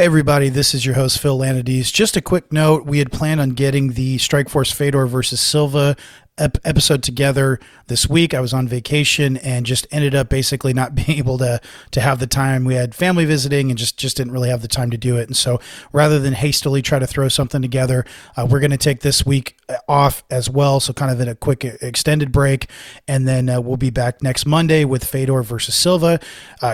Hey everybody, this is your host Phil Lanides. Just a quick note, we had planned on getting the Strikeforce Fedor versus Silva episode together this week. I was on vacation and just ended up basically not being able to have the time. We had family visiting and just didn't really have the time to do it. And so rather than hastily try to throw something together, we're going to take this week off as well. So kind of in a quick extended break. And then we'll be back next Monday with Fedor versus Silva.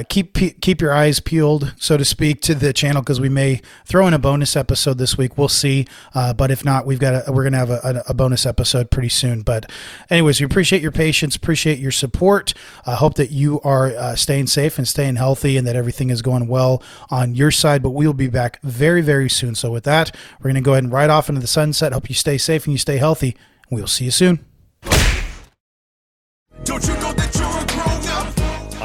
Keep your eyes peeled, so to speak, to the channel, because we may throw in a bonus episode this week. We'll see. But if not, we're going to have a bonus episode pretty soon. But anyways, we appreciate your patience, appreciate your support. I hope that you are staying safe and staying healthy and that everything is going well on your side. But we will be back very, very soon. So with that, we're going to go ahead and ride off into the sunset. Hope you stay safe and you stay healthy. We'll see you soon. Don't you know that you're a grown-up?